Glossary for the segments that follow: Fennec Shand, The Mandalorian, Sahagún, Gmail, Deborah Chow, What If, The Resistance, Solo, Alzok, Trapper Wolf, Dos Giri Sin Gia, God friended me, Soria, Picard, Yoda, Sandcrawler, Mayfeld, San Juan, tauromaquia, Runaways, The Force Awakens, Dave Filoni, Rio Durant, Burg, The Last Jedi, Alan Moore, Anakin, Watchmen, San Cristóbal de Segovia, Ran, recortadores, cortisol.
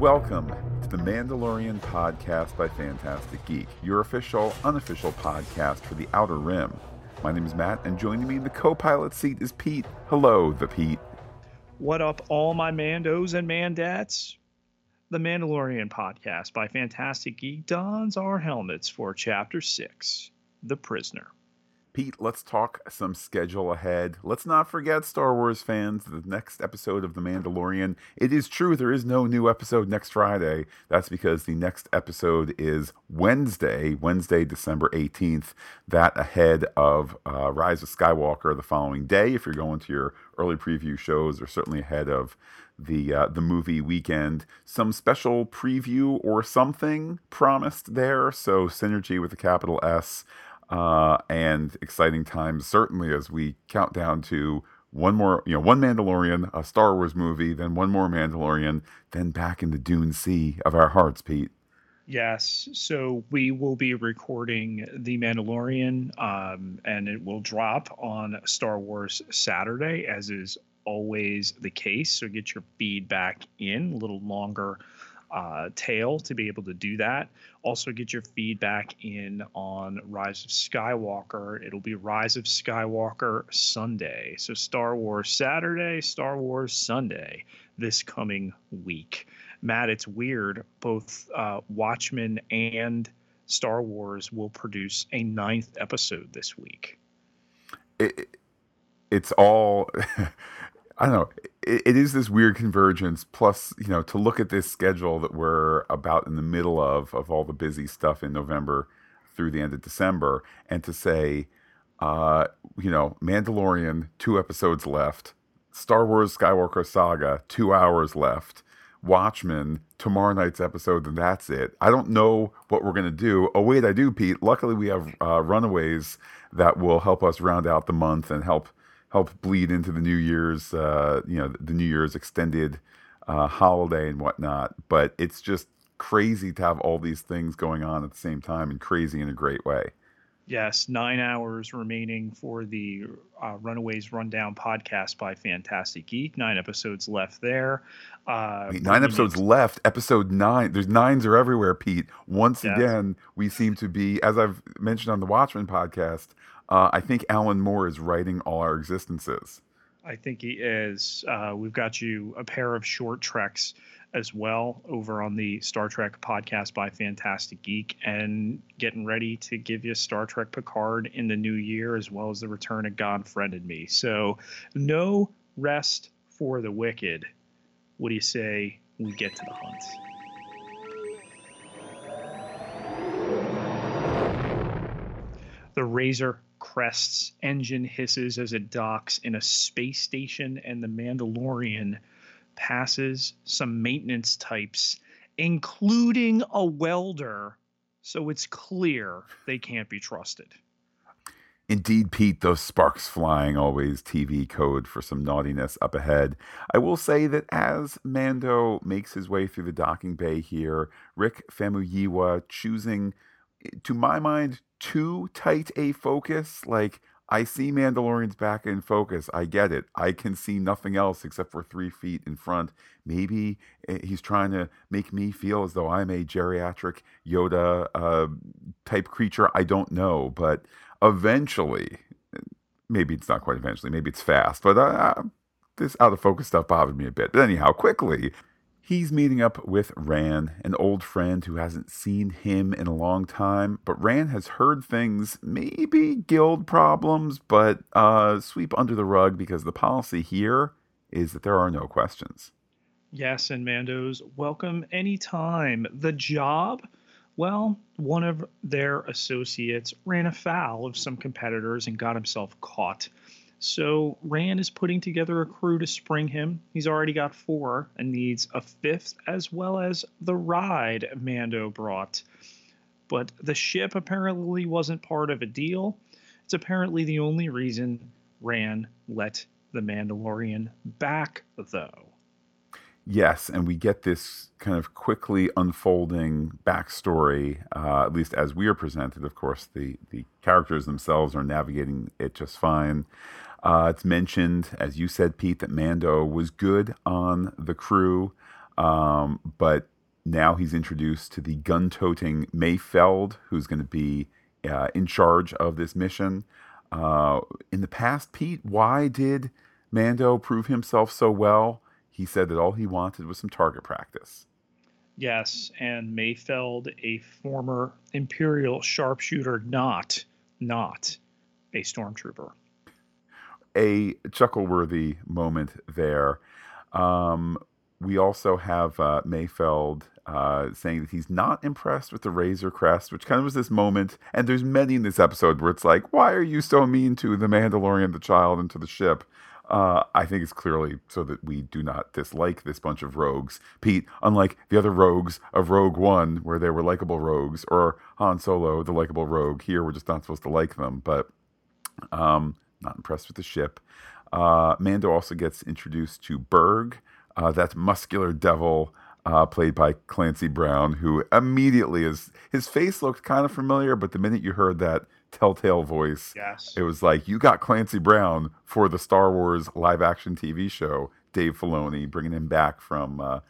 Welcome to The Mandalorian Podcast by Fantastic Geek, your official, unofficial podcast for the Outer Rim. My name is Matt, and joining me in the co-pilot seat is Pete. Hello, the Pete. What up, all my Mandos and Mandats? The Mandalorian Podcast by Fantastic Geek dons our helmets for Chapter 6, The Prisoner. Pete, let's talk some schedule ahead. Let's not forget, Star Wars fans, the next episode of The Mandalorian. It is true, there is no new episode next Friday. That's because the next episode is Wednesday, December 18th. That ahead of Rise of Skywalker the following day, if you're going to your early preview shows, or certainly ahead of the movie weekend. Some special preview or something promised there, so synergy with a capital S. And exciting times, certainly, as we count down to one Mandalorian, a Star Wars movie, then one more Mandalorian, then back in the Dune Sea of our hearts, Pete. Yes. So we will be recording The Mandalorian, and it will drop on Star Wars Saturday, as is always the case. So get your feedback in a little longer tail to be able to do that. Also get your feedback in on Rise of Skywalker. It'll be Rise of Skywalker Sunday. So Star Wars Saturday, Star Wars Sunday this coming week. Matt, it's weird. Both Watchmen and Star Wars will produce a 9th episode this week. It's all... I don't know. It is this weird convergence. Plus, you know, to look at this schedule that we're about in the middle of all the busy stuff in November through the end of December, and to say, you know, Mandalorian, 2 episodes left. Star Wars Skywalker Saga, 2 hours left. Watchmen, tomorrow night's episode, and that's it. I don't know what we're going to do. Oh, wait, I do, Pete. Luckily, we have Runaways that will help us round out the month and help bleed into the New Year's, the New Year's extended holiday and whatnot. But it's just crazy to have all these things going on at the same time, and crazy in a great way. Yes, 9 hours remaining for the Runaways Rundown podcast by Fantastic Geek. 9 episodes left there. Wait, 9 episodes left. Episode 9. There's 9s are everywhere, Pete. Once again, we seem to be, as I've mentioned on the Watchmen podcast, I think Alan Moore is writing all our existences. I think he is. We've got you a pair of short treks as well over on the Star Trek podcast by Fantastic Geek, and getting ready to give you Star Trek Picard in the new year, as well as the return of God Friended Me. So no rest for the wicked. What do you say we get to the hunt? The Razor Crest's engine hisses as it docks in a space station, and the Mandalorian passes some maintenance types, including a welder, so it's clear they can't be trusted. Indeed, Pete, those sparks flying, always TV code for some naughtiness up ahead. I will say that as Mando makes his way through the docking bay here, Rick Famuyiwa choosing, to my mind, too tight a focus. Like, I see Mandalorian's back in focus. I get it. I can see nothing else except for 3 feet in front. Maybe he's trying to make me feel as though I'm a geriatric Yoda type creature. I don't know. But eventually, maybe it's not quite eventually. Maybe it's fast. But this out of focus stuff bothered me a bit. But anyhow, quickly, he's meeting up with Ran, an old friend who hasn't seen him in a long time. But Ran has heard things, maybe guild problems, but sweep under the rug, because the policy here is that there are no questions. Yes, and Mando's welcome anytime. The job? Well, one of their associates ran afoul of some competitors and got himself caught. So Ran is putting together a crew to spring him. He's already got 4 and needs a 5th, as well as the ride Mando brought. But the ship apparently wasn't part of a deal. It's apparently the only reason Ran let the Mandalorian back, though. Yes, and we get this kind of quickly unfolding backstory, at least as we are presented. Of course, the characters themselves are navigating it just fine. It's mentioned, as you said, Pete, that Mando was good on the crew, but Now he's introduced to the gun-toting Mayfeld, who's going to be in charge of this mission. In the past, Pete, why did Mando prove himself so well? He said that all he wanted was some target practice. Yes, and Mayfeld, a former Imperial sharpshooter, not a stormtrooper. A chuckle-worthy moment there. We also have Mayfeld saying that he's not impressed with the Razor Crest, which kind of was this moment, and there's many in this episode where it's like, why are you so mean to the Mandalorian, the child, and to the ship? I think it's clearly so that we do not dislike this bunch of rogues. Pete, unlike the other rogues of Rogue One, where they were likable rogues, or Han Solo, the likable rogue, here we're just not supposed to like them, but not impressed with the ship. Mando also gets introduced to Burg, that muscular devil played by Clancy Brown, who immediately is... His face looked kind of familiar, but the minute you heard that telltale voice, yes, it was like, you got Clancy Brown for the Star Wars live-action TV show, Dave Filoni, bringing him back from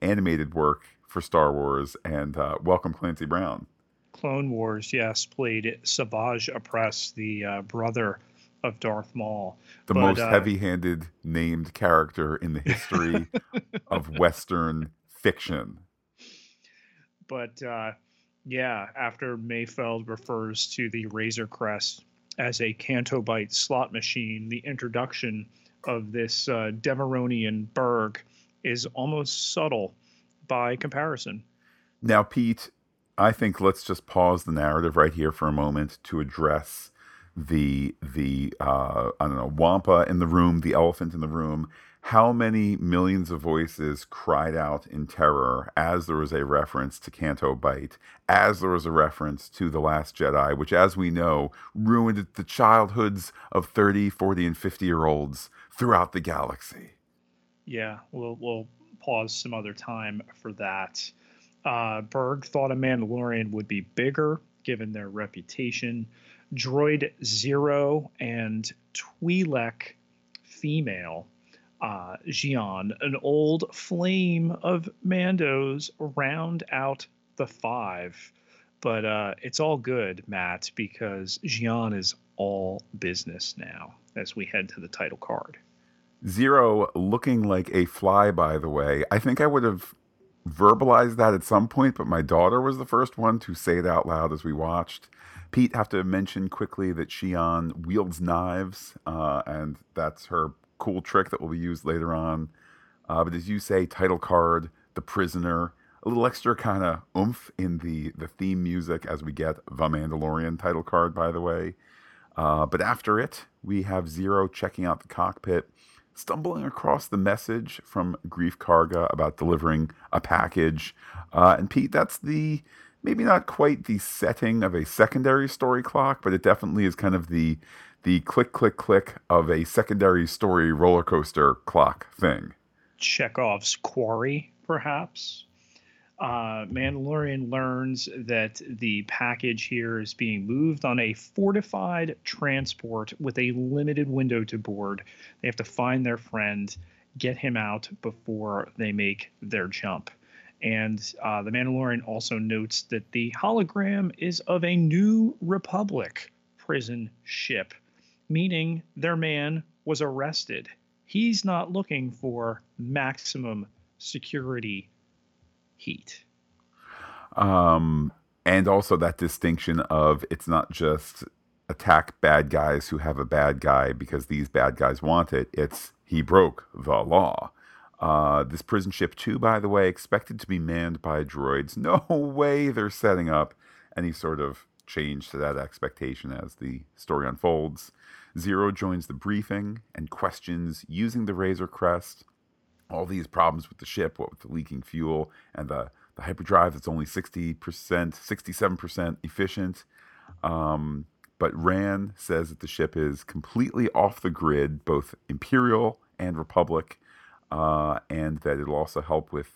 animated work for Star Wars, and welcome Clancy Brown. Clone Wars, yes, played Savage Opress, the brother of Darth Maul. But most heavy-handed named character in the history of Western fiction. But after Mayfeld refers to the Razor Crest as a Canto Bight slot machine, the introduction of this Deveronian Burg is almost subtle by comparison. Now, Pete, I think let's just pause the narrative right here for a moment to address the wampa in the room, the elephant in the room. How many millions of voices cried out in terror as there was a reference to Canto Bight, as there was a reference to The Last Jedi, which, as we know, ruined the childhoods of 30, 40, and 50-year-olds throughout the galaxy. Yeah, we'll pause some other time for that. Berg thought a Mandalorian would be bigger, given their reputation. Droid Zero and Twi'lek female Xi'an, an old flame of Mando's, round out the five. But it's all good, Matt, because Xi'an is all business now as we head to the title card. Zero looking like a fly, by the way. I think I would have verbalized that at some point, but my daughter was the first one to say it out loud as we watched. Pete, have to mention quickly that Xi'an wields knives, and that's her cool trick that will be used later on. But as you say, title card, The Prisoner, a little extra kind of oomph in the theme music as we get The Mandalorian title card, by the way. But after it, we have Zero checking out the cockpit, stumbling across the message from Grief Karga about delivering a package. And Pete, that's the... maybe not quite the setting of a secondary story clock, but it definitely is kind of the click, click, click of a secondary story roller coaster clock thing. Chekhov's Quarry, perhaps. Mandalorian learns that the package here is being moved on a fortified transport with a limited window to board. They have to find their friend, get him out before they make their jump. And the Mandalorian also notes that the hologram is of a New Republic prison ship, meaning their man was arrested. He's not looking for maximum security heat. And also that distinction of it's not just attack bad guys who have a bad guy because these bad guys want it. It's he broke the law. This prison ship, too, by the way, expected to be manned by droids. No way they're setting up any sort of change to that expectation as the story unfolds. Zero joins the briefing and questions, using the Razor Crest, all these problems with the ship, what with the leaking fuel and the hyperdrive that's only 60%, 67% efficient. But Ran says that the ship is completely off the grid, both Imperial and Republic. And that it'll also help with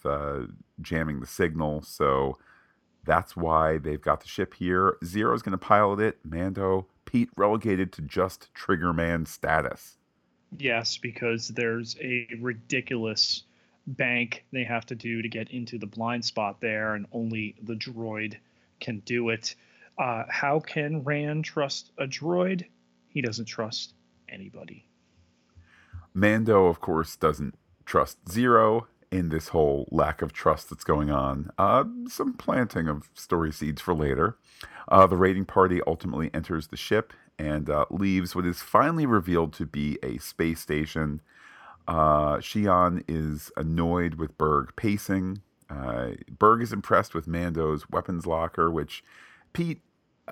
jamming the signal. So that's why they've got the ship here. Zero's going to pilot it. Mando, Pete, relegated to just triggerman status. Yes, because there's a ridiculous bank they have to do to get into the blind spot there, and only the droid can do it. How can Ran trust a droid? He doesn't trust anybody. Mando, of course, doesn't trust Zero in this whole lack of trust that's going on. Some planting of story seeds for later. The raiding party ultimately enters the ship and leaves what is finally revealed to be a space station. Xi'an is annoyed with Burg pacing. Burg is impressed with Mando's weapons locker, which, Pete,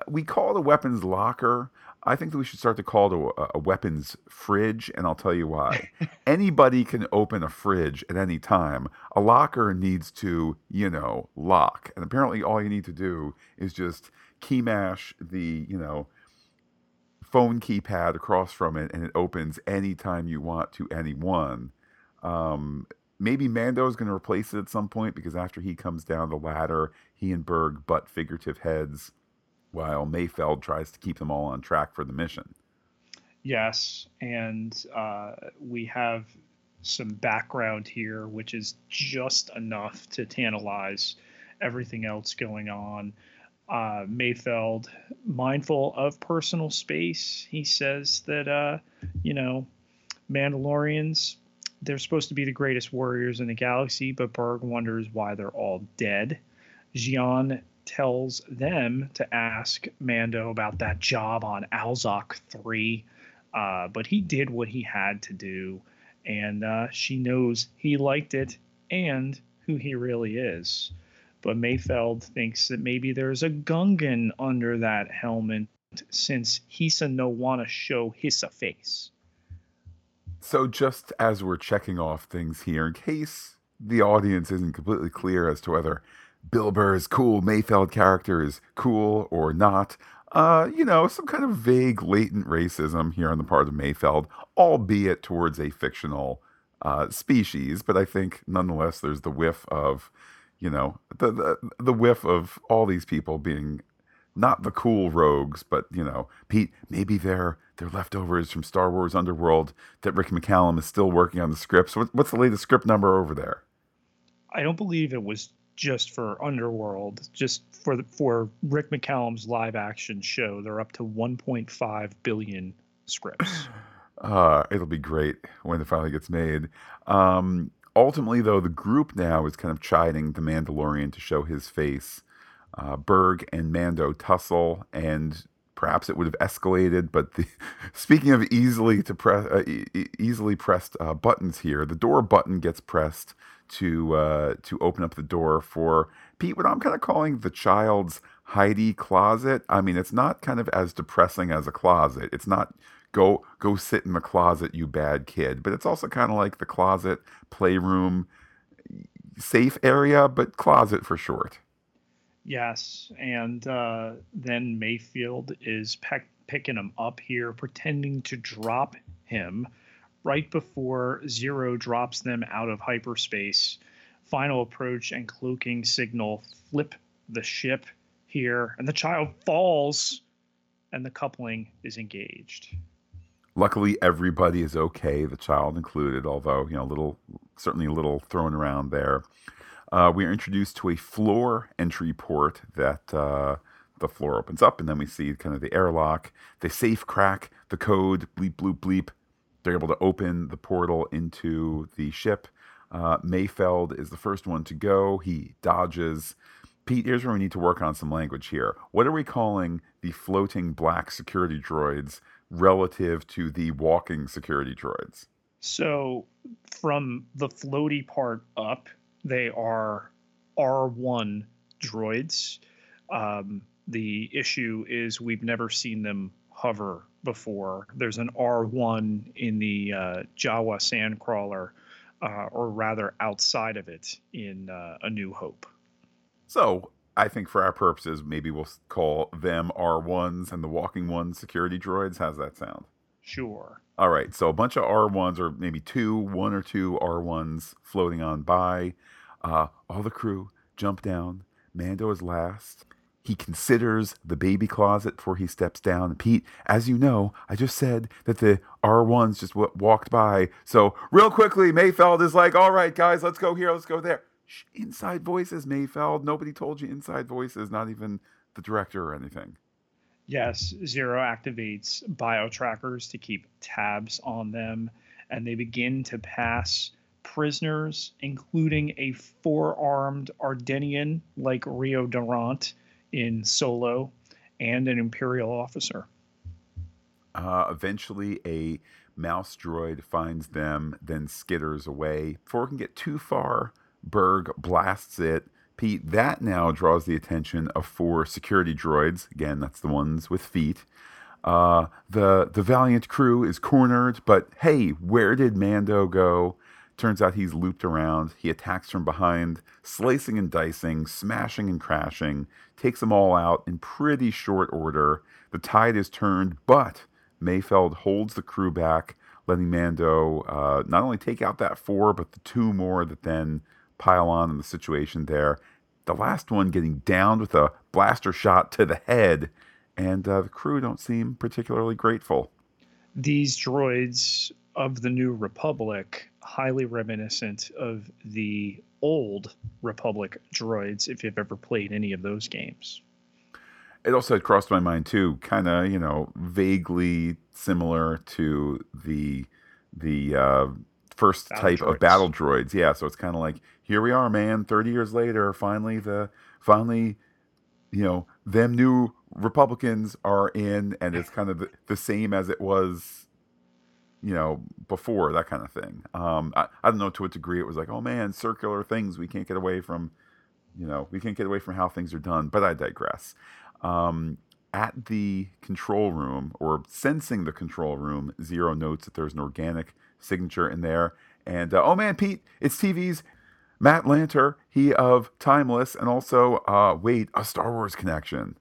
we call the weapons locker. I think that we should start to call it a weapons fridge, and I'll tell you why. Anybody can open a fridge at any time. A locker needs to, lock. And apparently all you need to do is just key mash the, phone keypad across from it, and it opens anytime you want to anyone. Maybe Mando's going to replace it at some point, because after he comes down the ladder, he and Burg butt figurative heads, while Mayfeld tries to keep them all on track for the mission. Yes, and we have some background here, which is just enough to tantalize everything else going on. Mayfeld, mindful of personal space, he says that, Mandalorians, they're supposed to be the greatest warriors in the galaxy, but Burg wonders why they're all dead. Xi'an tells them to ask Mando about that job on Alzok 3, but he did what he had to do, and she knows he liked it and who he really is. But Mayfeld thinks that maybe there's a Gungan under that helmet, since Hisa no wanna show Hisa face. So just as we're checking off things here, in case the audience isn't completely clear as to whether Bill Burr's cool Mayfeld character is cool or not. Some kind of vague latent racism here on the part of Mayfeld, albeit towards a fictional species. But I think nonetheless there's the whiff of, the whiff of all these people being not the cool rogues, but, Pete, maybe they're leftovers from Star Wars Underworld that Rick McCallum is still working on the scripts. What's the latest script number over there? I don't believe it was just for Underworld, just for Rick McCallum's live action show. They're up to 1.5 billion scripts. It'll be great when it finally gets made. Ultimately, though, the group now is kind of chiding the Mandalorian to show his face. Burg and Mando tussle, and perhaps it would have escalated, but speaking of easily pressed buttons here, the door button gets pressed to open up the door for, Pete, what I'm kind of calling the child's Heidi closet. I mean, it's not kind of as depressing as a closet. It's not go sit in the closet, you bad kid. But it's also kind of like the closet, playroom, safe area, but closet for short. Yes, and then Mayfeld is picking him up here, pretending to drop him right before Zero drops them out of hyperspace. Final approach and cloaking signal flip the ship here, and the child falls, and the coupling is engaged. Luckily, everybody is okay, the child included, although, certainly a little thrown around there. We are introduced to a floor entry port that the floor opens up, and then we see kind of the airlock. They safe crack the code, bleep, bloop, bleep. They're able to open the portal into the ship. Mayfeld is the first one to go. He dodges. Pete, here's where we need to work on some language here. What are we calling the floating black security droids relative to the walking security droids? So from the floaty part up, they are R1 droids. The issue is we've never seen them hover before. There's an R1 in the Jawa Sandcrawler, or rather outside of it in A New Hope. So I think for our purposes, maybe we'll call them R1s and the walking ones security droids. How's that sound? Sure. All right. So a bunch of R1s, or maybe one or two R1s floating on by. All the crew jump down. Mando is last. He considers the baby closet before he steps down. And Pete, as you know, I just said that the R1s just walked by. So real quickly, Mayfeld is like, all right, guys, let's go here. Let's go there. Shh, inside voices, Mayfeld. Nobody told you inside voices, not even the director or anything. Yes, Zero activates bio trackers to keep tabs on them. And they begin to pass prisoners, including a four-armed Ardenian like Rio Durant in Solo, and an Imperial officer. Eventually, a mouse droid finds them, then skitters away. Before it can get too far, Burg blasts it. Pete, that now draws the attention of four security droids. Again, that's the ones with feet. The Valiant crew is cornered, but hey, where did Mando go? Turns out he's looped around. He attacks from behind, slicing and dicing, smashing and crashing, takes them all out in pretty short order. The tide is turned, but Mayfeld holds the crew back, letting Mando not only take out that four, but the two more that then pile on in the situation there. The last one getting downed with a blaster shot to the head, and the crew don't seem particularly grateful. These droids of the New Republic, highly reminiscent of the old Republic droids, if you've ever played any of those games. It also had crossed my mind too, kind of, you know, vaguely similar to the first battle type droids. Of battle droids. Yeah, so it's kind of like, here we are, man, 30 years later, finally, you know, them New Republicans are in, and it's kind of the same as it was, you know, before, that kind of thing. I don't know to what degree it was like, oh man, circular things, we can't get away from how things are done, but I digress. At the control room, or sensing the control room, Zero notes that there's an organic signature in there, and oh man, Pete, it's TV's Matt Lanter, he of Timeless, and also, a Star Wars connection.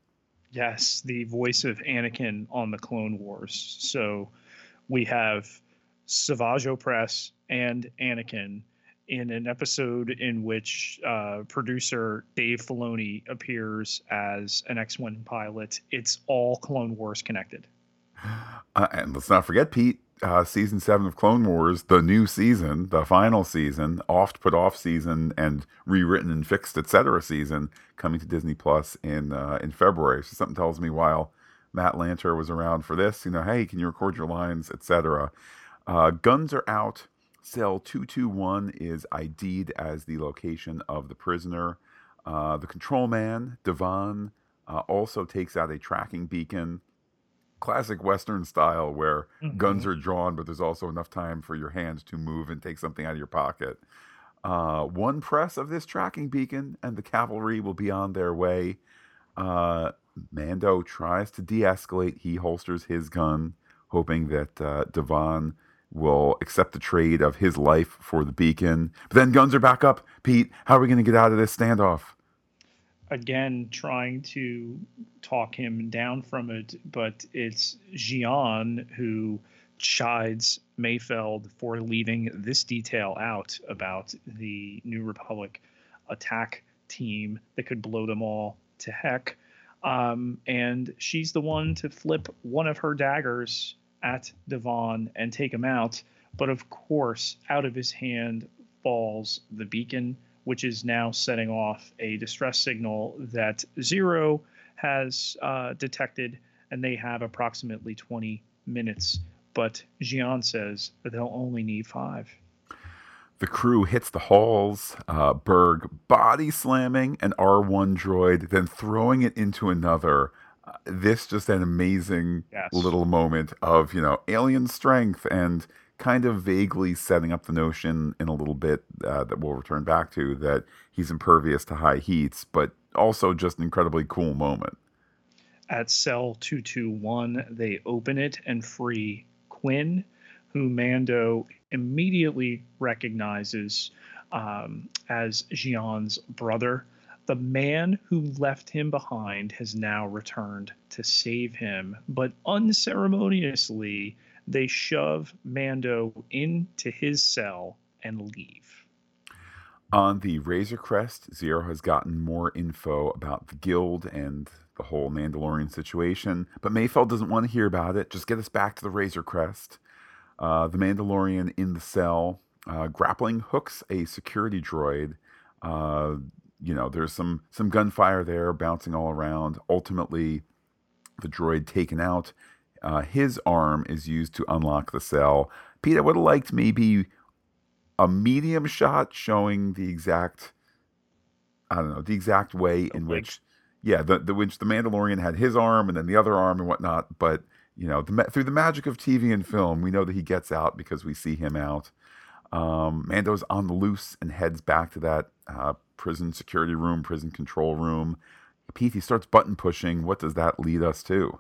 Yes, the voice of Anakin on the Clone Wars, so we have Savage Press and Anakin in an episode in which producer Dave Filoni appears as an X-wing pilot. It's all Clone Wars connected. And let's not forget, Pete, season 7 of Clone Wars, the new season, the final season, oft put off season and rewritten and fixed, etc. season, coming to Disney Plus in February. So something tells me while Matt Lanter was around for this, you know, hey, can you record your lines, etc. Guns are out. Cell 221 is ID'd as the location of the prisoner. The control man, Devon, also takes out a tracking beacon. Classic Western style where guns are drawn, but there's also enough time for your hands to move and take something out of your pocket. One press of this tracking beacon and the cavalry will be on their way. Mando tries to de-escalate. He holsters his gun, hoping that Devon will accept the trade of his life for the beacon. But then guns are back up. Pete, how are we going to get out of this standoff? Again, trying to talk him down from it, but it's Xi'an who chides Mayfeld for leaving this detail out about the New Republic attack team that could blow them all to heck. And she's the one to flip one of her daggers at Devon and take him out. But of course, out of his hand falls the beacon, which is now setting off a distress signal that Zero has detected, and they have approximately 20 minutes. But Xi'an says they'll only need 5. The crew hits the halls, Burg body slamming an R1 droid, then throwing it into another. This just an amazing little moment of, you know, alien strength and kind of vaguely setting up the notion in a little bit that we'll return back to, that he's impervious to high heats, but also just an incredibly cool moment. At cell 221, they open it and free Qin, who Mando immediately recognizes as Xi'an's brother. The man who left him behind has now returned to save him, but unceremoniously, they shove Mando into his cell and leave. On the Razor Crest, Zero has gotten more info about the guild and the whole Mandalorian situation, but Mayfeld doesn't want to hear about it. Just get us back to the Razor Crest. The Mandalorian in the cell, grappling hooks a security droid. There's some gunfire there bouncing all around. Ultimately, the droid taken out. His arm is used to unlock the cell. Pete, I would have liked maybe a medium shot showing the exact way in which, which the Mandalorian had his arm and then the other arm and whatnot. But, through the magic of TV and film, we know that he gets out because we see him out. Mando's on the loose and heads back to that prison security room, prison control room. Pete, he starts button pushing. What does that lead us to?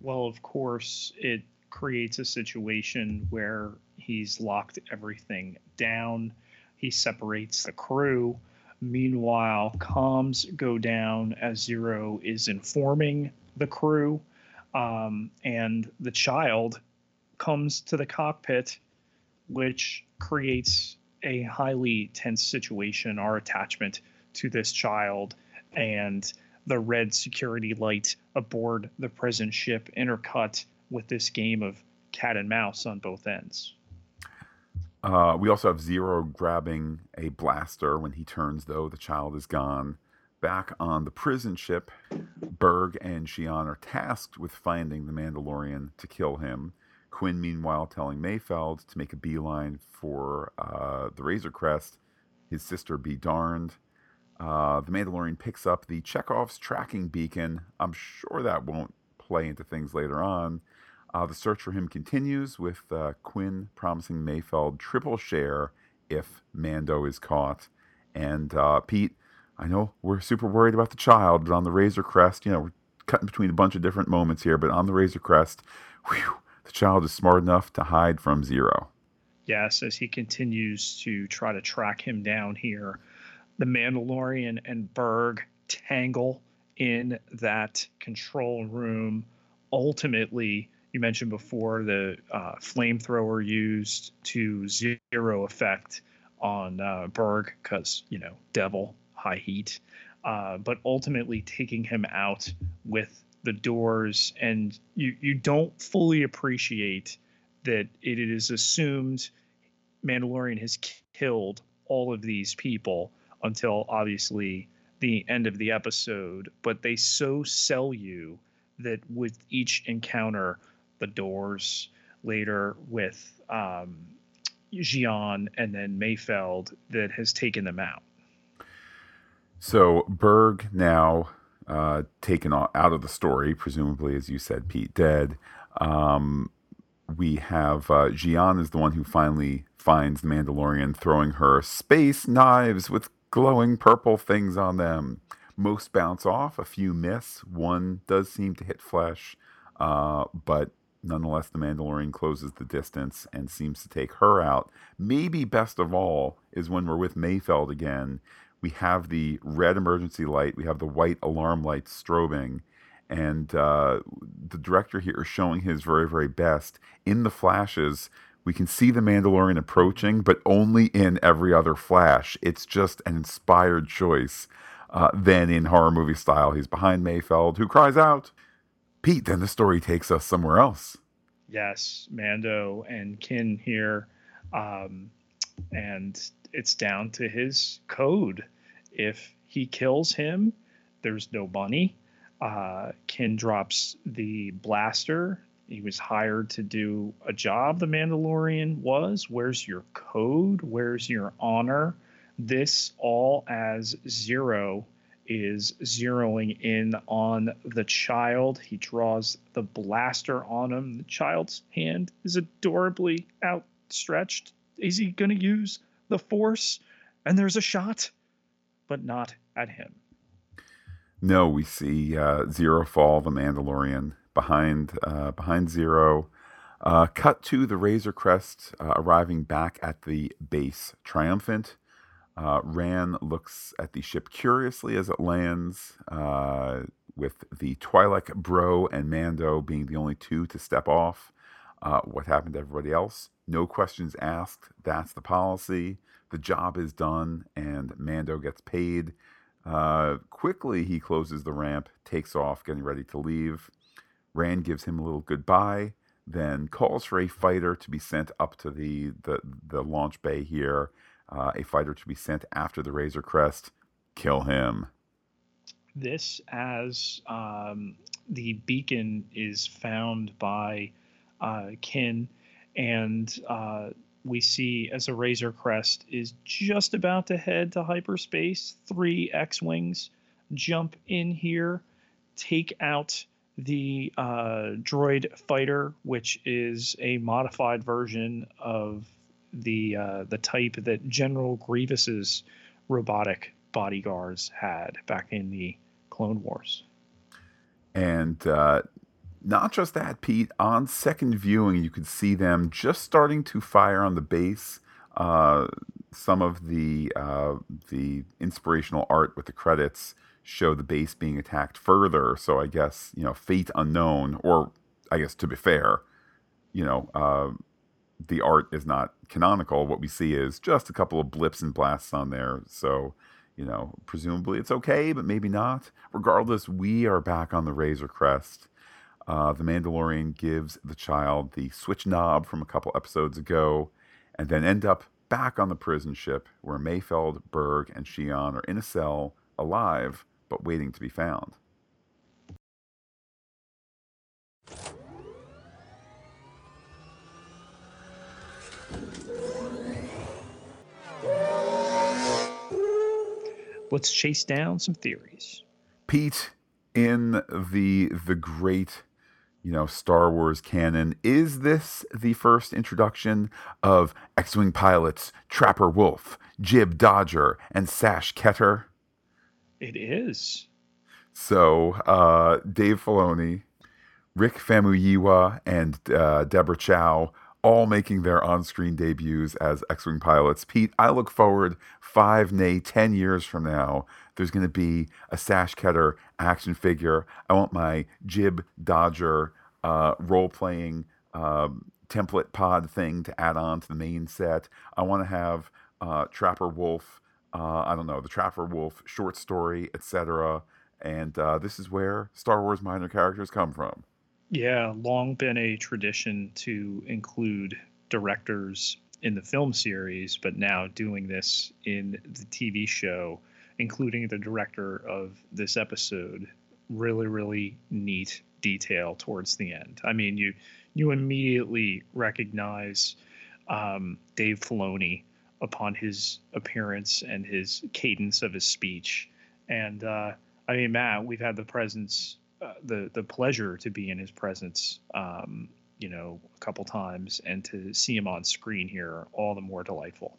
Well, of course, it creates a situation where he's locked everything down. He separates the crew. Meanwhile, comms go down as Zero is informing the crew. And the child comes to the cockpit, which creates a highly tense situation. Our attachment to this child and the red security light aboard the prison ship intercut with this game of cat and mouse on both ends. We also have Zero grabbing a blaster. When he turns, though, the child is gone. Back on the prison ship, Burg and Xi'an are tasked with finding the Mandalorian to kill him. Qin, meanwhile, telling Mayfeld to make a beeline for the Razor Crest. His sister be darned. The Mandalorian picks up the Chekhov's tracking beacon. I'm sure that won't play into things later on. The search for him continues with Qin promising Mayfeld triple share if Mando is caught. And Pete, I know we're super worried about the child, but on the Razor Crest, we're cutting between a bunch of different moments here, but on the Razor Crest, the child is smart enough to hide from Zero. Yes, as he continues to try to track him down here, the Mandalorian and Burg tangle in that control room. Ultimately, you mentioned before the flamethrower used to zero effect on Burg because, devil, high heat. But ultimately taking him out with the doors. And you don't fully appreciate that it is assumed Mandalorian has killed all of these people until obviously the end of the episode, but they so sell you that with each encounter, the doors later with Xi'an and then Mayfeld, that has taken them out. So Burg now taken out of the story, presumably, as you said, Pete, dead. We have Xi'an is the one who finally finds the Mandalorian, throwing her space knives with glowing purple things on them. Most bounce off, a few miss. One does seem to hit flesh, but nonetheless, the Mandalorian closes the distance and seems to take her out. Maybe best of all is when we're with Mayfeld again. We have the red emergency light. We have the white alarm light strobing. And the director here is showing his very, very best. In the flashes, we can see the Mandalorian approaching, but only in every other flash. It's just an inspired choice. Then in horror movie style, he's behind Mayfeld, who cries out, Pete, then the story takes us somewhere else. Yes, Mando and Qin here. And it's down to his code. If he kills him, there's no money. Qin drops the blaster. He was hired to do a job, the Mandalorian was. Where's your code? Where's your honor? This all as Zero is zeroing in on the child. He draws the blaster on him. The child's hand is adorably outstretched. Is he going to use the Force? And there's a shot, but not at him. No, we see Zero fall, the Mandalorian, behind Zero. Cut to the Razor Crest arriving back at the base triumphant. Ran looks at the ship curiously as it lands, with the Twi'lek, Bro, and Mando being the only two to step off. What happened to everybody else? No questions asked. That's the policy. The job is done, and Mando gets paid. Quickly, he closes the ramp, takes off, getting ready to leave. Ran gives him a little goodbye, then calls for a fighter to be sent up to the launch bay here. A fighter to be sent after the Razor Crest. Kill him. This, as the beacon is found by Qin, and we see as a Razor Crest is just about to head to hyperspace, 3 X-wings jump in here, take out the droid fighter, which is a modified version of the type that General Grievous's robotic bodyguards had back in the Clone Wars. And not just that, Pete, on second viewing, you could see them just starting to fire on the base. Some of the inspirational art with the credits show the base being attacked further. So I guess, fate unknown, or I guess to be fair, the art is not canonical. What we see is just a couple of blips and blasts on there. So, presumably it's okay, but maybe not. Regardless, we are back on the Razor Crest. The Mandalorian gives the child the switch knob from a couple episodes ago, and then end up back on the prison ship where Mayfeld, Burg, and Xi'an are in a cell, alive, but waiting to be found. Let's chase down some theories. Pete, in the great, Star Wars canon, is this the first introduction of X-wing pilots Trapper Wolf, Jib Dodger, and Sash Ketter? It is. So, Dave Filoni, Rick Famuyiwa, and Deborah Chow, all making their on-screen debuts as X-wing pilots. Pete, I look forward 5, nay, 10 years from now. There's going to be a Sash Ketter action figure. I want my Jib Dodger role-playing template pod thing to add on to the main set. I want to have Trapper Wolf. The Trapper Wolf short story, etc. And this is where Star Wars minor characters come from. Yeah, long been a tradition to include directors in the film series, but now doing this in the TV show, including the director of this episode. Really, really neat detail towards the end. I mean, you immediately recognize Dave Filoni upon his appearance and his cadence of his speech. And Matt, we've had the presence... the pleasure to be in his presence, a couple times, and to see him on screen here, all the more delightful.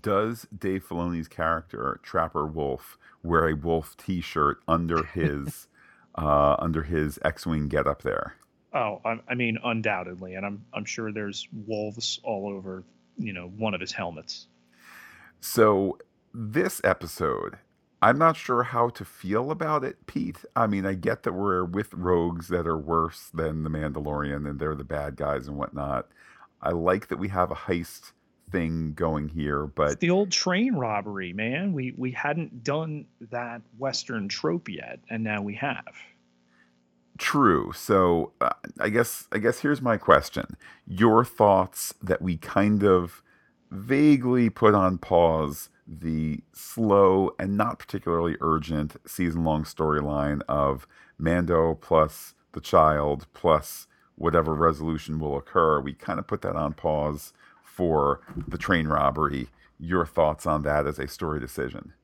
Does Dave Filoni's character Trapper Wolf wear a wolf T-shirt under his under his X-wing getup there? Oh, I mean, undoubtedly, and I'm sure there's wolves all over, one of his helmets. So this episode, I'm not sure how to feel about it, Pete. I mean, I get that we're with rogues that are worse than the Mandalorian, and they're the bad guys and whatnot. I like that we have a heist thing going here, but... It's the old train robbery, man. We hadn't done that Western trope yet, and now we have. True. So I guess here's my question. Your thoughts that we kind of vaguely put on pause the slow and not particularly urgent season-long storyline of Mando plus the child plus whatever resolution will occur. We kind of put that on pause for the train robbery. Your thoughts on that as a story decision?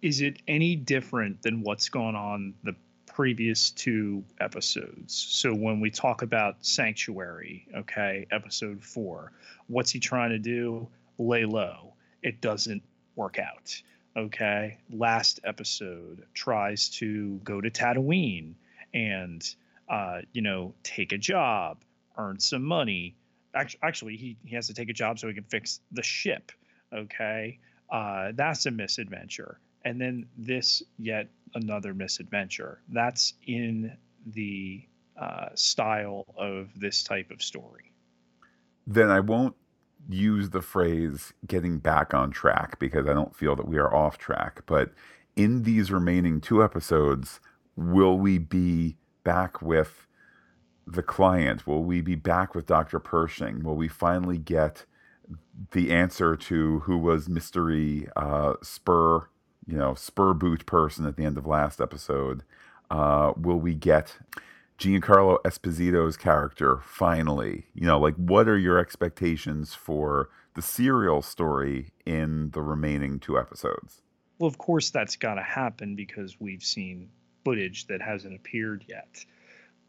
Is it any different than what's gone on the previous 2 episodes? So when we talk about Sanctuary, okay, episode 4, what's he trying to do? Lay low. It doesn't work out. Okay. Last episode tries to go to Tatooine and, take a job, earn some money. Actually, he has to take a job so he can fix the ship. Okay. That's a misadventure. And then this, yet another misadventure. That's in the style of this type of story. Then I won't use the phrase getting back on track because I don't feel that we are off track. But in these remaining two episodes, will we be back with the client? Will we be back with Dr. Pershing? Will we finally get the answer to who was mystery spur boot person at the end of last episode? Will we get Giancarlo Esposito's character finally? What are your expectations for the serial story in the remaining two episodes? Well, of course that's got to happen because we've seen footage that hasn't appeared yet.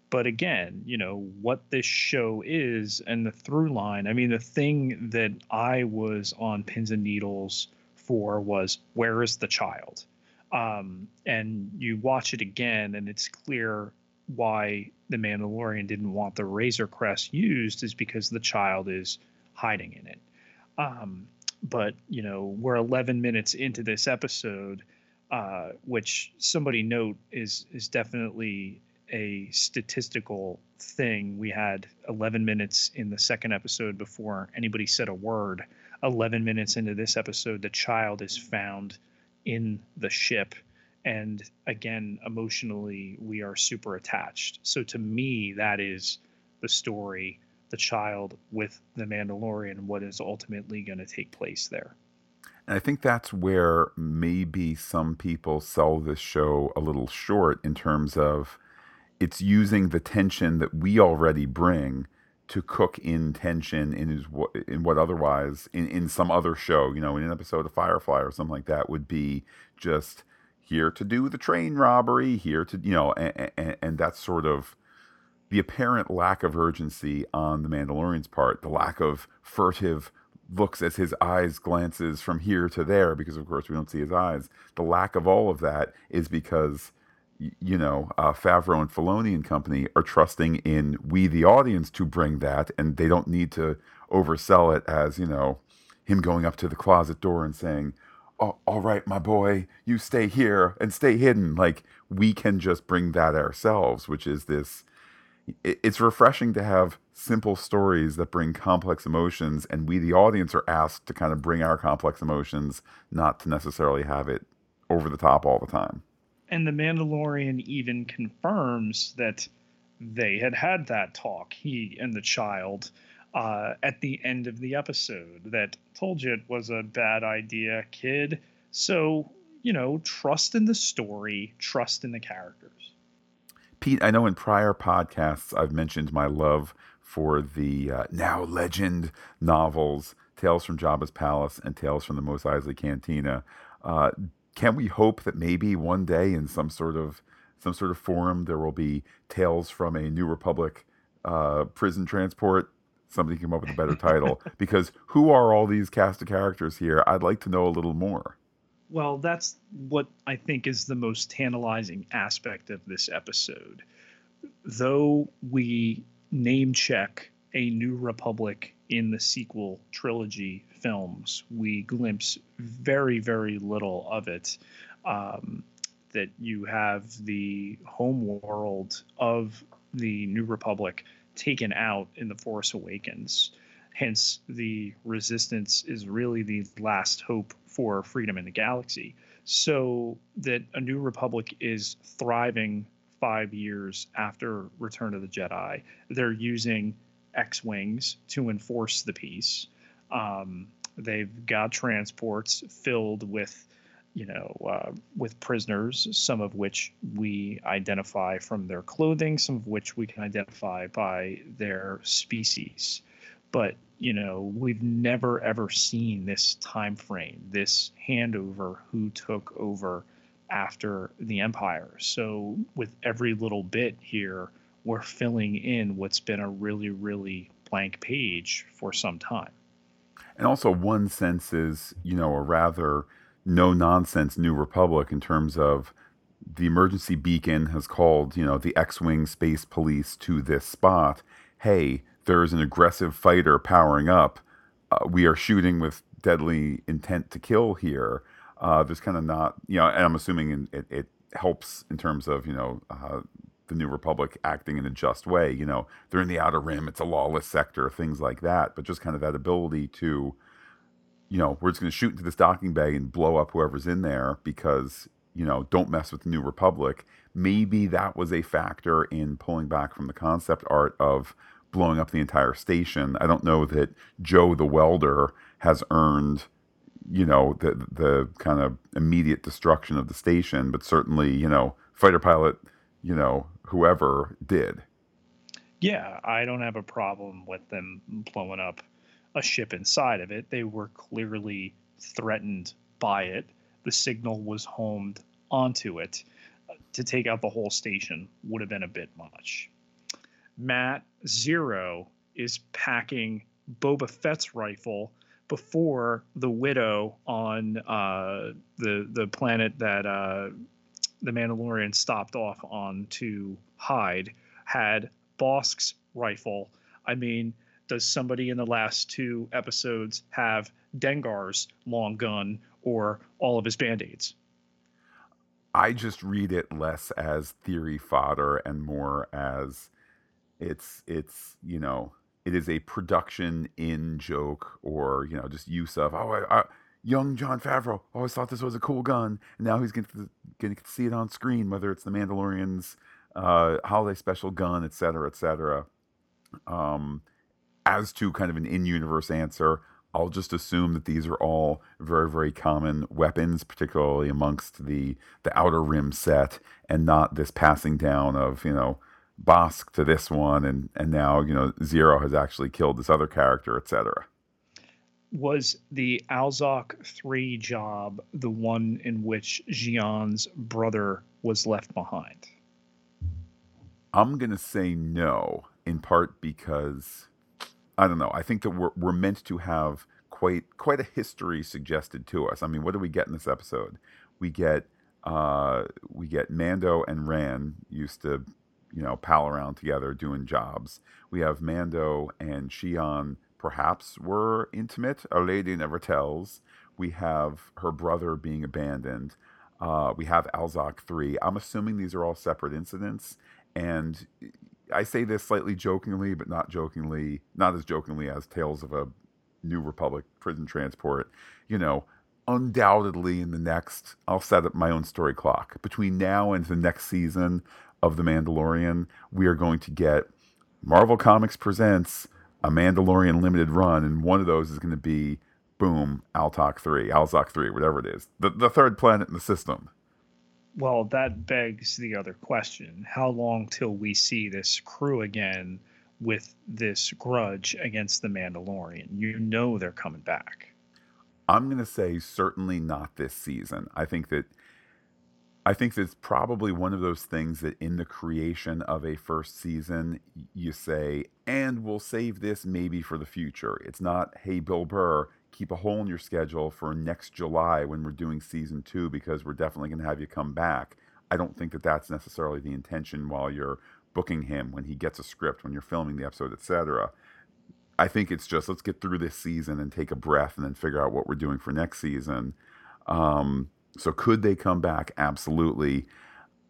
But again, what this show is and the through line, I mean, the thing that I was on pins and needles for was, where is the child? And you watch it again, and it's clear why The Mandalorian didn't want the Razor Crest used is because the child is hiding in it. But we're 11 minutes into this episode, which somebody note is definitely a statistical thing. We had 11 minutes in the second episode before anybody said a word. 11 minutes into this episode, the child is found in the ship. And again, emotionally, we are super attached. So to me, that is the story, the child with the Mandalorian, what is ultimately going to take place there. And I think that's where maybe some people sell this show a little short in terms of it's using the tension that we already bring to cook in tension in what otherwise in some other show, in an episode of Firefly or something like that would be just here to do the train robbery, here to, and that's sort of the apparent lack of urgency on the Mandalorian's part, the lack of furtive looks as his eyes glances from here to there, because of course we don't see his eyes. The lack of all of that is because Favreau and Filoni and company are trusting in we, the audience, to bring that, and they don't need to oversell it as, him going up to the closet door and saying, "Oh, all right, my boy, you stay here and stay hidden." Like, we can just bring that ourselves, which is this. It's refreshing to have simple stories that bring complex emotions, and we, the audience, are asked to kind of bring our complex emotions, not to necessarily have it over the top all the time. And The Mandalorian even confirms that they had that talk, he and the child, at the end of the episode, that told you it was a bad idea, kid. So, trust in the story, trust in the characters. Pete, I know in prior podcasts I've mentioned my love for the now legend novels, Tales from Jabba's Palace and Tales from the Mos Eisley Cantina. Can we hope that maybe one day in some sort of forum there will be Tales from a New Republic prison transport? Somebody came up with a better title, because who are all these cast of characters here? I'd like to know a little more. Well, that's what I think is the most tantalizing aspect of this episode. Though we name check a New Republic in the sequel trilogy films, we glimpse very, very little of it. That you have the homeworld of the New Republic taken out in The Force Awakens. Hence, the Resistance is really the last hope for freedom in the galaxy. So that a New Republic is thriving 5 years after Return of the Jedi. They're using X-wings to enforce the peace. They've got transports filled with, with prisoners, some of which we identify from their clothing, some of which we can identify by their species. But, we've never, ever seen this time frame, this handover, who took over after the Empire. So with every little bit here, we're filling in what's been a really, really blank page for some time. And also one sense is, a rather no-nonsense New Republic in terms of the emergency beacon has called, the X-Wing Space Police to this spot. Hey, there's an aggressive fighter powering up. We are shooting with deadly intent to kill here. There's kind of not, and I'm assuming it helps in terms of, the New Republic acting in a just way. You know, they're in the Outer Rim, it's a lawless sector, things like that. But just kind of that ability to, you know, we're just going to shoot into this docking bay and blow up whoever's in there because, you know, don't mess with the New Republic. Maybe that was a factor in pulling back from the concept art of blowing up the entire station. I don't know that Joe the welder has earned, you know, the kind of immediate destruction of the station, but certainly, you know, fighter pilot, you know, whoever did. Yeah, I don't have a problem with them blowing up a ship inside of it. They were clearly threatened by it. The signal was homed onto it. To take out the whole station would have been a bit much. Matt Zero is packing Boba Fett's rifle before the widow on the planet that the Mandalorian stopped off on to hide had Bosk's rifle. I mean, does somebody in the last two episodes have Dengar's long gun or all of his Band-Aids? I just read it less as theory fodder and more as it's you know, it is a production in joke, or, you know, just use of, young Jon Favreau always thought this was a cool gun, and now he's going to see it on screen, whether it's the Mandalorian's holiday special gun, et cetera, et cetera. As to kind of an in-universe answer, I'll just assume that these are all very, very common weapons, particularly amongst the Outer Rim set, and not this passing down of, you know, Bosk to this one, and now, you know, Zero has actually killed this other character, etc. Was the Alzok 3 job the one in which Xi'an's brother was left behind? I'm going to say no, in part because, I don't know, I think that we're meant to have quite a history suggested to us. I mean, what do we get in this episode? We get Mando and Ran used to, you know, pal around together doing jobs. We have Mando and Xi'an perhaps were intimate. Our Lady Never Tells. We have her brother being abandoned. We have Alzok 3. I'm assuming these are all separate incidents. And I say this slightly jokingly, but not jokingly, not as jokingly as Tales of a New Republic prison transport. You know, undoubtedly in the next, I'll set up my own story clock. Between now and the next season of The Mandalorian, we are going to get Marvel Comics presents a Mandalorian limited run, and one of those is going to be, boom, Alzok 3, whatever it is, the third planet in the system. Well, that begs the other question: how long till we see this crew again with this grudge against the Mandalorian? You know they're coming back. I'm going to say certainly not this season. I think that's probably one of those things that in the creation of a first season, you say, and we'll save this maybe for the future. It's not, hey, Bill Burr, keep a hole in your schedule for next July when we're doing season 2 because we're definitely going to have you come back. I don't think that that's necessarily the intention while you're booking him, when he gets a script, when you're filming the episode, etc. I think it's just, let's get through this season and take a breath and then figure out what we're doing for next season. So could they come back? Absolutely.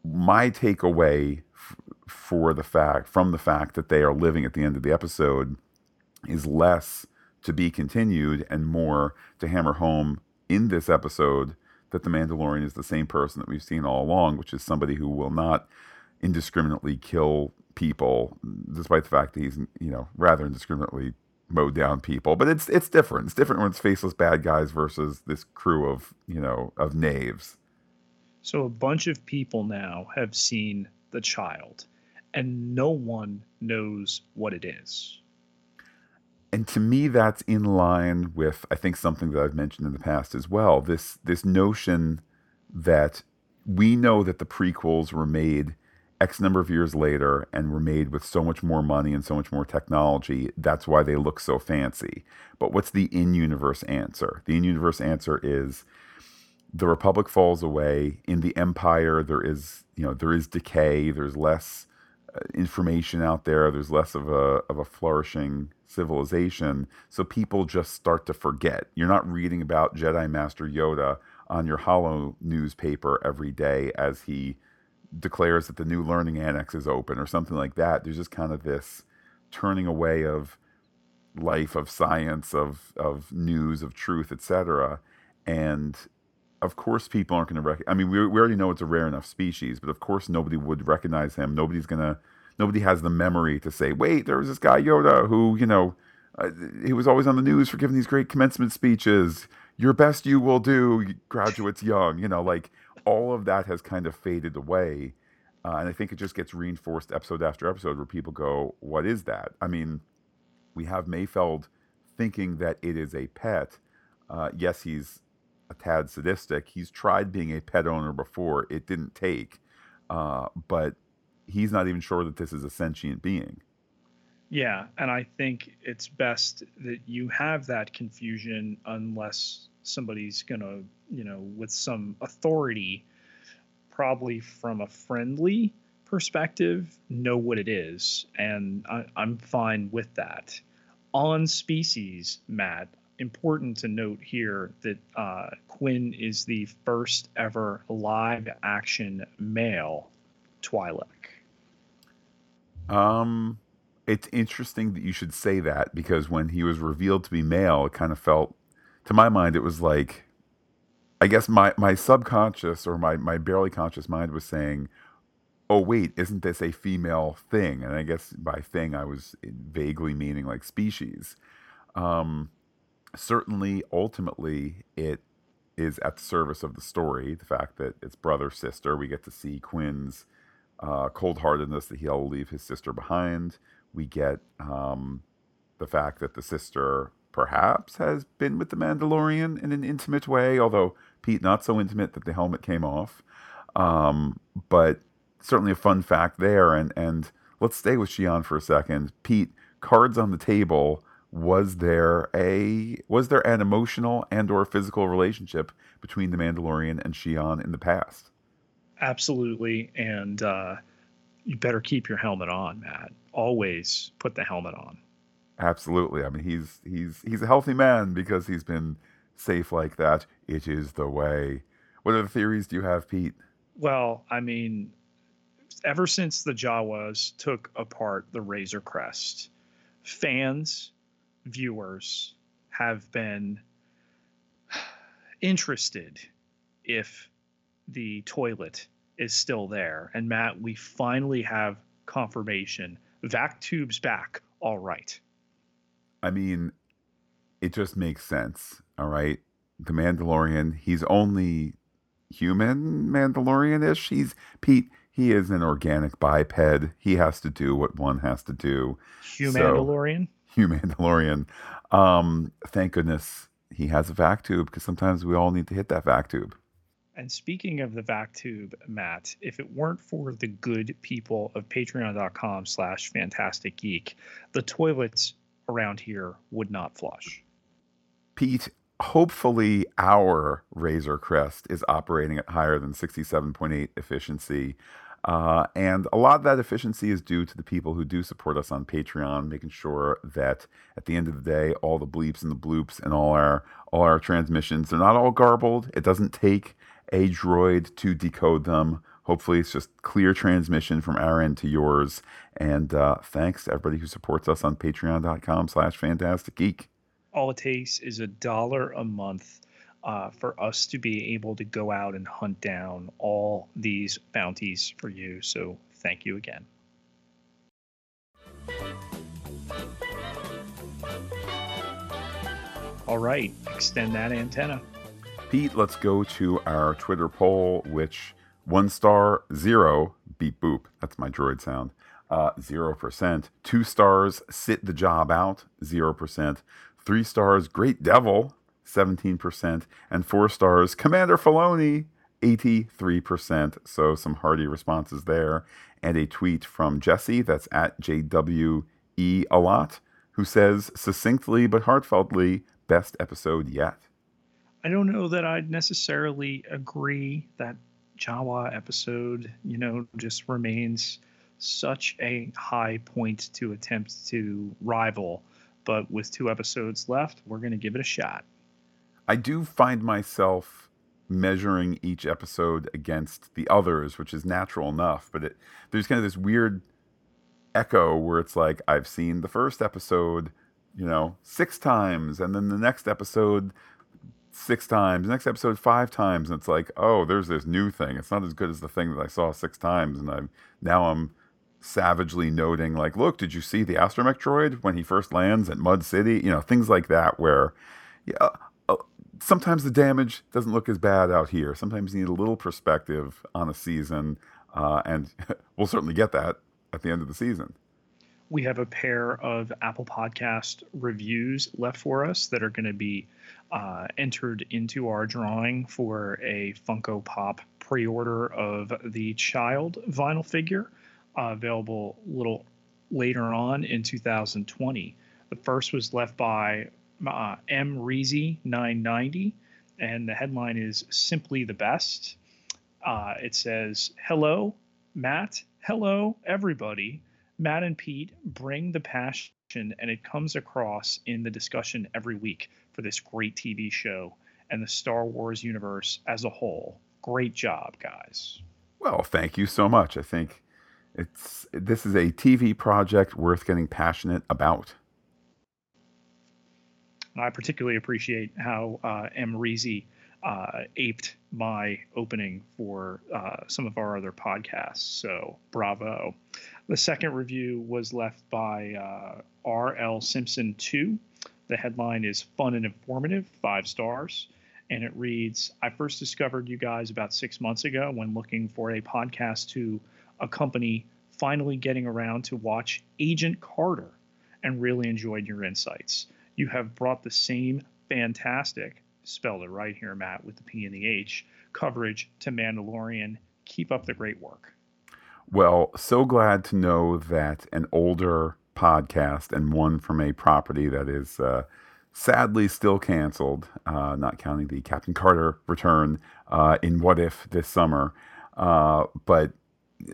My takeaway from the fact that they are living at the end of the episode is less to be continued and more to hammer home in this episode that the Mandalorian is the same person that we've seen all along, which is somebody who will not indiscriminately kill people, despite the fact that he's, you know, rather indiscriminately mowed down people. But it's different. It's different when it's faceless bad guys versus this crew of, you know, of knaves. So a bunch of people now have seen the child, and no one knows what it is. And to me, that's in line with, I think, something that I've mentioned in the past as well. This notion that we know that the prequels were made X number of years later and were made with so much more money and so much more technology. That's why they look so fancy. But what's the in-universe answer? The in-universe answer is the Republic falls away. In the Empire, there is decay. There's less information out there. There's less of a flourishing civilization. So people just start to forget. You're not reading about Jedi Master Yoda on your holo newspaper every day as he declares that the new learning annex is open or something like that. There's just kind of this turning away of life, of science, of news, of truth, etc. And of course people aren't going to recognize. I mean, we already know it's a rare enough species, but of course nobody would recognize him. Nobody has the memory to say, wait, there was this guy Yoda who, he was always on the news for giving these great commencement speeches. Your best you will do, graduates young. All of that has kind of faded away. And I think it just gets reinforced episode after episode where people go, what is that? I mean, we have Mayfeld thinking that it is a pet. Yes, he's a tad sadistic. He's tried being a pet owner before. It didn't take. But he's not even sure that this is a sentient being. Yeah, and I think it's best that you have that confusion unless somebody's going to, with some authority, probably from a friendly perspective, know what it is. And I'm fine with that. On species, Matt, important to note here that Qin is the first ever live action male Twi'lek. It's interesting that you should say that, because when he was revealed to be male, it kind of felt, to my mind, it was like, I guess my subconscious or my barely conscious mind was saying, oh, wait, isn't this a female thing? And I guess by thing, I was vaguely meaning like species. Certainly, ultimately, it is at the service of the story. The fact that it's brother, sister, we get to see Quinn's cold-heartedness that he'll leave his sister behind. We get the fact that the sister perhaps has been with the Mandalorian in an intimate way, although Pete, not so intimate that the helmet came off. But certainly a fun fact there. And let's stay with Xi'an for a second. Pete, cards on the table. Was there an emotional and or physical relationship between the Mandalorian and Xi'an in the past? Absolutely. And you better keep your helmet on, Matt. Always put the helmet on. Absolutely. I mean, he's a healthy man because he's been safe like that. It is the way. What other theories do you have, Pete? Well, I mean, ever since the Jawas took apart the Razor Crest, fans, viewers have been interested if the toilet is still there. And Matt, we finally have confirmation. Vac tube's back. All right. I mean, it just makes sense. All right. The Mandalorian, he's only human Mandalorian-ish. He is an organic biped. He has to do what one has to do. Humandalorian? Humandalorian. Thank goodness he has a vac tube, because sometimes we all need to hit that vac tube. And speaking of the vac tube, Matt, if it weren't for the good people of patreon.com/fantasticgeek, the toilets around here would not flush. Pete, hopefully our Razor Crest is operating at higher than 67.8 efficiency. And a lot of that efficiency is due to the people who do support us on Patreon, making sure that at the end of the day, all the bleeps and the bloops and all our transmissions, they're not all garbled. It doesn't take a droid to decode them. Hopefully it's just clear transmission from our end to yours. And thanks to everybody who supports us on patreon.com/fantasticgeek. All it takes is $1 a month. For us to be able to go out and hunt down all these bounties for you. So thank you again. All right, extend that antenna. Pete, let's go to our Twitter poll, which 1 star, 0, beep boop. That's my droid sound. 0%. 2 stars, sit the job out, 0%. 3 stars, great devil, 17%, and 4 stars, Commander Filoni, 83%. So some hearty responses there. And a tweet from Jesse, that's at JWEalot, who says, succinctly but heartfeltly, best episode yet. I don't know that I'd necessarily agree. That Jawa episode, just remains such a high point to attempt to rival. But with 2 episodes left, we're going to give it a shot. I do find myself measuring each episode against the others, which is natural enough, but there's kind of this weird echo where it's like, I've seen the first episode, 6 times, and then the next episode 6 times, the next episode 5 times, and it's like, oh, there's this new thing. It's not as good as the thing that I saw 6 times, and I'm savagely noting, like, look, did you see the astromech droid when he first lands at Mud City? Things like that where, yeah, sometimes the damage doesn't look as bad out here. Sometimes you need a little perspective on a season, and we'll certainly get that at the end of the season. We have a pair of Apple Podcast reviews left for us that are going to be entered into our drawing for a Funko Pop pre-order of the Child vinyl figure, available a little later on in 2020. The first was left by M. Reezy 990, and the headline is Simply the Best. It says, hello, Matt. Hello, everybody. Matt and Pete bring the passion, and it comes across in the discussion every week for this great TV show and the Star Wars universe as a whole. Great job, guys. Well, thank you so much. I think this is a TV project worth getting passionate about. I particularly appreciate how M. Reezy aped my opening for some of our other podcasts, so bravo. The second review was left by R.L. Simpson 2. The headline is Fun and Informative, 5 stars, and it reads, I first discovered you guys about 6 months ago when looking for a podcast to accompany, finally getting around to watch Agent Carter, and really enjoyed your insights. You have brought the same fantastic, spelled it right here, Matt, with the P and the H, coverage to Mandalorian. Keep up the great work. Well, so glad to know that an older podcast and one from a property that is sadly still canceled, not counting the Captain Carter return in What If this summer. But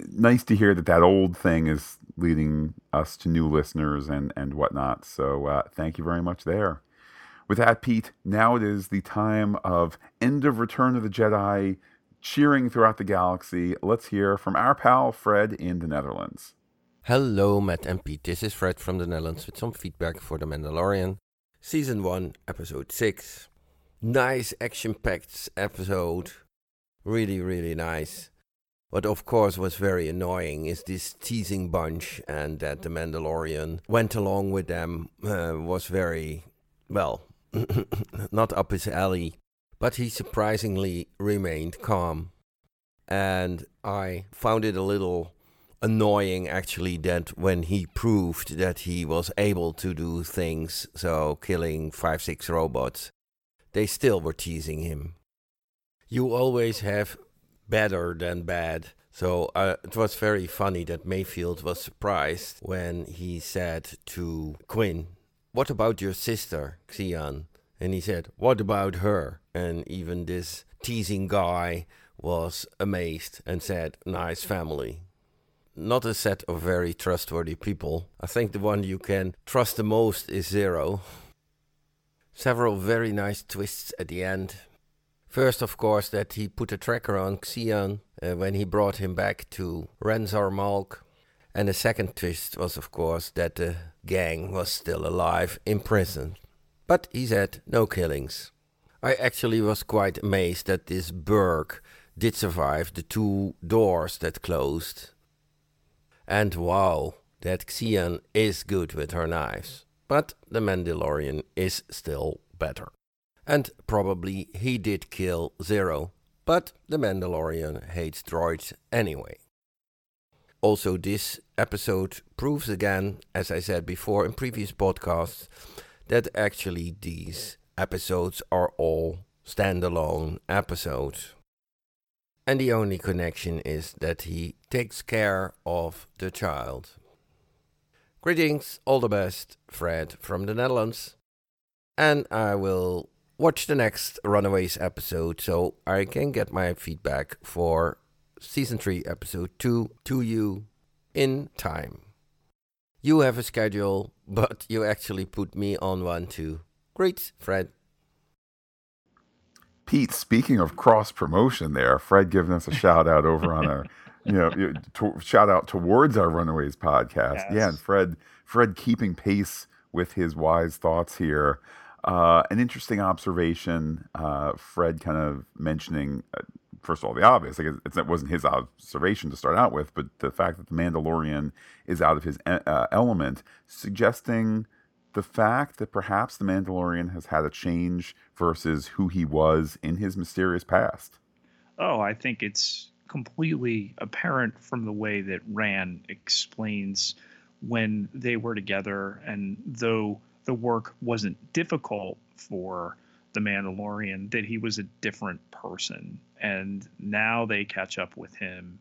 nice to hear that old thing is leading us to new listeners and whatnot. So thank you very much there. With that, Pete, now it is the time of end of Return of the Jedi cheering throughout the galaxy. Let's hear from our pal Fred in the Netherlands. Hello, Matt and Pete. This is Fred from the Netherlands with some feedback for The Mandalorian. Season 1, Episode 6. Nice action-packed episode. Really, really nice. What, of course, was very annoying is this teasing bunch, and that The Mandalorian went along with them, was very, well, not up his alley, but he surprisingly remained calm. And I found it a little annoying, actually, that when he proved that he was able to do things, so killing 5-6 robots, they still were teasing him. You always have better than bad. So it was very funny that Mayfeld was surprised when he said to Qin, what about your sister, Xi'an? And he said, what about her? And even this teasing guy was amazed and said, nice family. Not a set of very trustworthy people. I think the one you can trust the most is Zero. Several very nice twists at the end. First, of course, that he put a tracker on Xi'an when he brought him back to Razor Crest. And the second twist was, of course, that the gang was still alive in prison. But he said no killings. I actually was quite amazed that this Burg did survive the 2 doors that closed. And wow, that Xi'an is good with her knives. But the Mandalorian is still better. And probably he did kill Zero. But the Mandalorian hates droids anyway. Also, this episode proves again, as I said before in previous podcasts, that actually these episodes are all standalone episodes. And the only connection is that he takes care of the child. Greetings, all the best, Fred from the Netherlands. And I will watch the next Runaways episode so I can get my feedback for Season 3, Episode 2, to you in time. You have a schedule, but you actually put me on one too. Great, Fred. Pete, speaking of cross promotion, there, Fred giving us a shout out over on our, shout out towards our Runaways podcast. Yes. Yeah, and Fred keeping pace with his wise thoughts here. An interesting observation. Fred kind of mentioning, first of all, the obvious. Like it wasn't his observation to start out with, but the fact that the Mandalorian is out of his element, suggesting the fact that perhaps the Mandalorian has had a change versus who he was in his mysterious past. Oh, I think it's completely apparent from the way that Ran explains when they were together, and though the work wasn't difficult for the Mandalorian, that he was a different person. And now they catch up with him,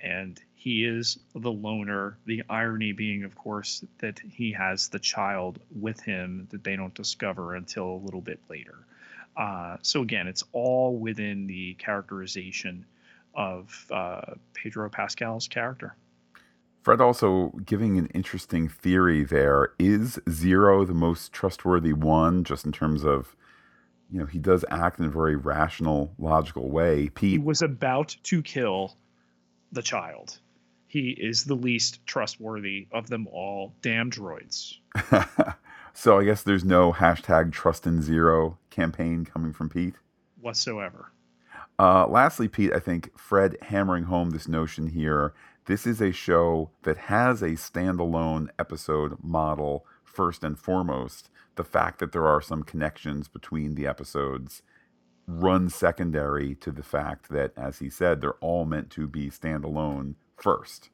and he is the loner. The irony being, of course, that he has the child with him that they don't discover until a little bit later. So again, it's all within the characterization of Pedro Pascal's character. Fred also giving an interesting theory there. Is Zero the most trustworthy one, just in terms of, he does act in a very rational, logical way. Pete, he was about to kill the child. He is the least trustworthy of them all. Damn droids. So I guess there's no hashtag Trust in Zero campaign coming from Pete? Whatsoever. Lastly, Pete, I think Fred hammering home this notion here. This is a show that has a standalone episode model first and foremost. The fact that there are some connections between the episodes runs secondary to the fact that, as he said, they're all meant to be standalone first.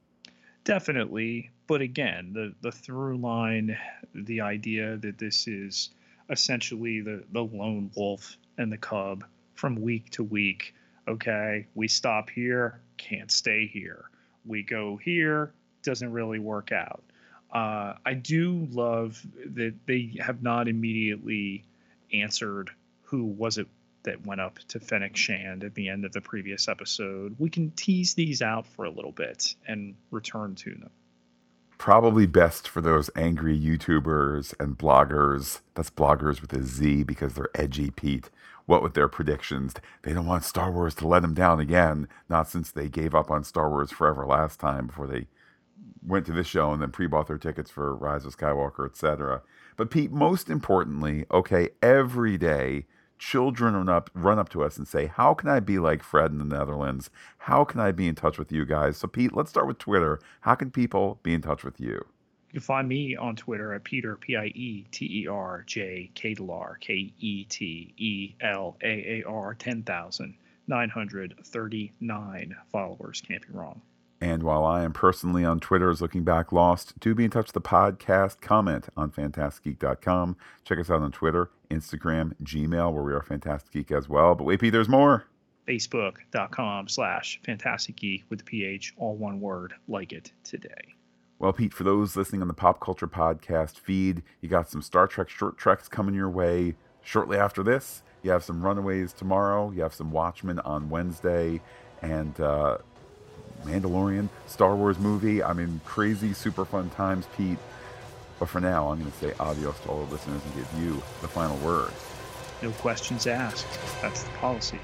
Definitely. But again, the through line, the idea that this is essentially the lone wolf and the cub from week to week. Okay, we stop here, can't stay here. We go here, doesn't really work out. I do love that they have not immediately answered who was it that went up to Fennec Shand at the end of the previous episode. We can tease these out for a little bit and return to them. Probably best for those angry YouTubers and bloggers. That's bloggers with a Z because they're edgy, Pete. What with their predictions. They don't want Star Wars to let them down again. Not since they gave up on Star Wars Forever last time before they went to this show and then pre-bought their tickets for Rise of Skywalker, etc. But Pete, most importantly, okay, every day, children run up to us and say, how can I be like Fred in the Netherlands? How can I be in touch with you guys? So Pete, let's start with Twitter. How can people be in touch with you? You can find me on Twitter at Peter, P-I-E-T-E-R-J-K-E-L-A-R, K-E-T-E-L-A-A-R, 10,939 followers. Can't be wrong. And while I am personally on Twitter as Looking Back Lost, do be in touch with the podcast. Comment on fantasticgeek.com. Check us out on Twitter, Instagram, Gmail, where we are Fantastic Geek as well. But wait, Pete, there's more. Facebook.com/Fantastic Geek with the PH, all one word, like it today. Well, Pete, for those listening on the Pop Culture Podcast feed, you got some Star Trek short treks coming your way shortly after this. You have some Runaways tomorrow. You have some Watchmen on Wednesday. And, Mandalorian, Star Wars movie. I mean, crazy, super fun times, Pete. But for now, I'm going to say adios to all the listeners and give you the final word. No questions asked. That's the policy.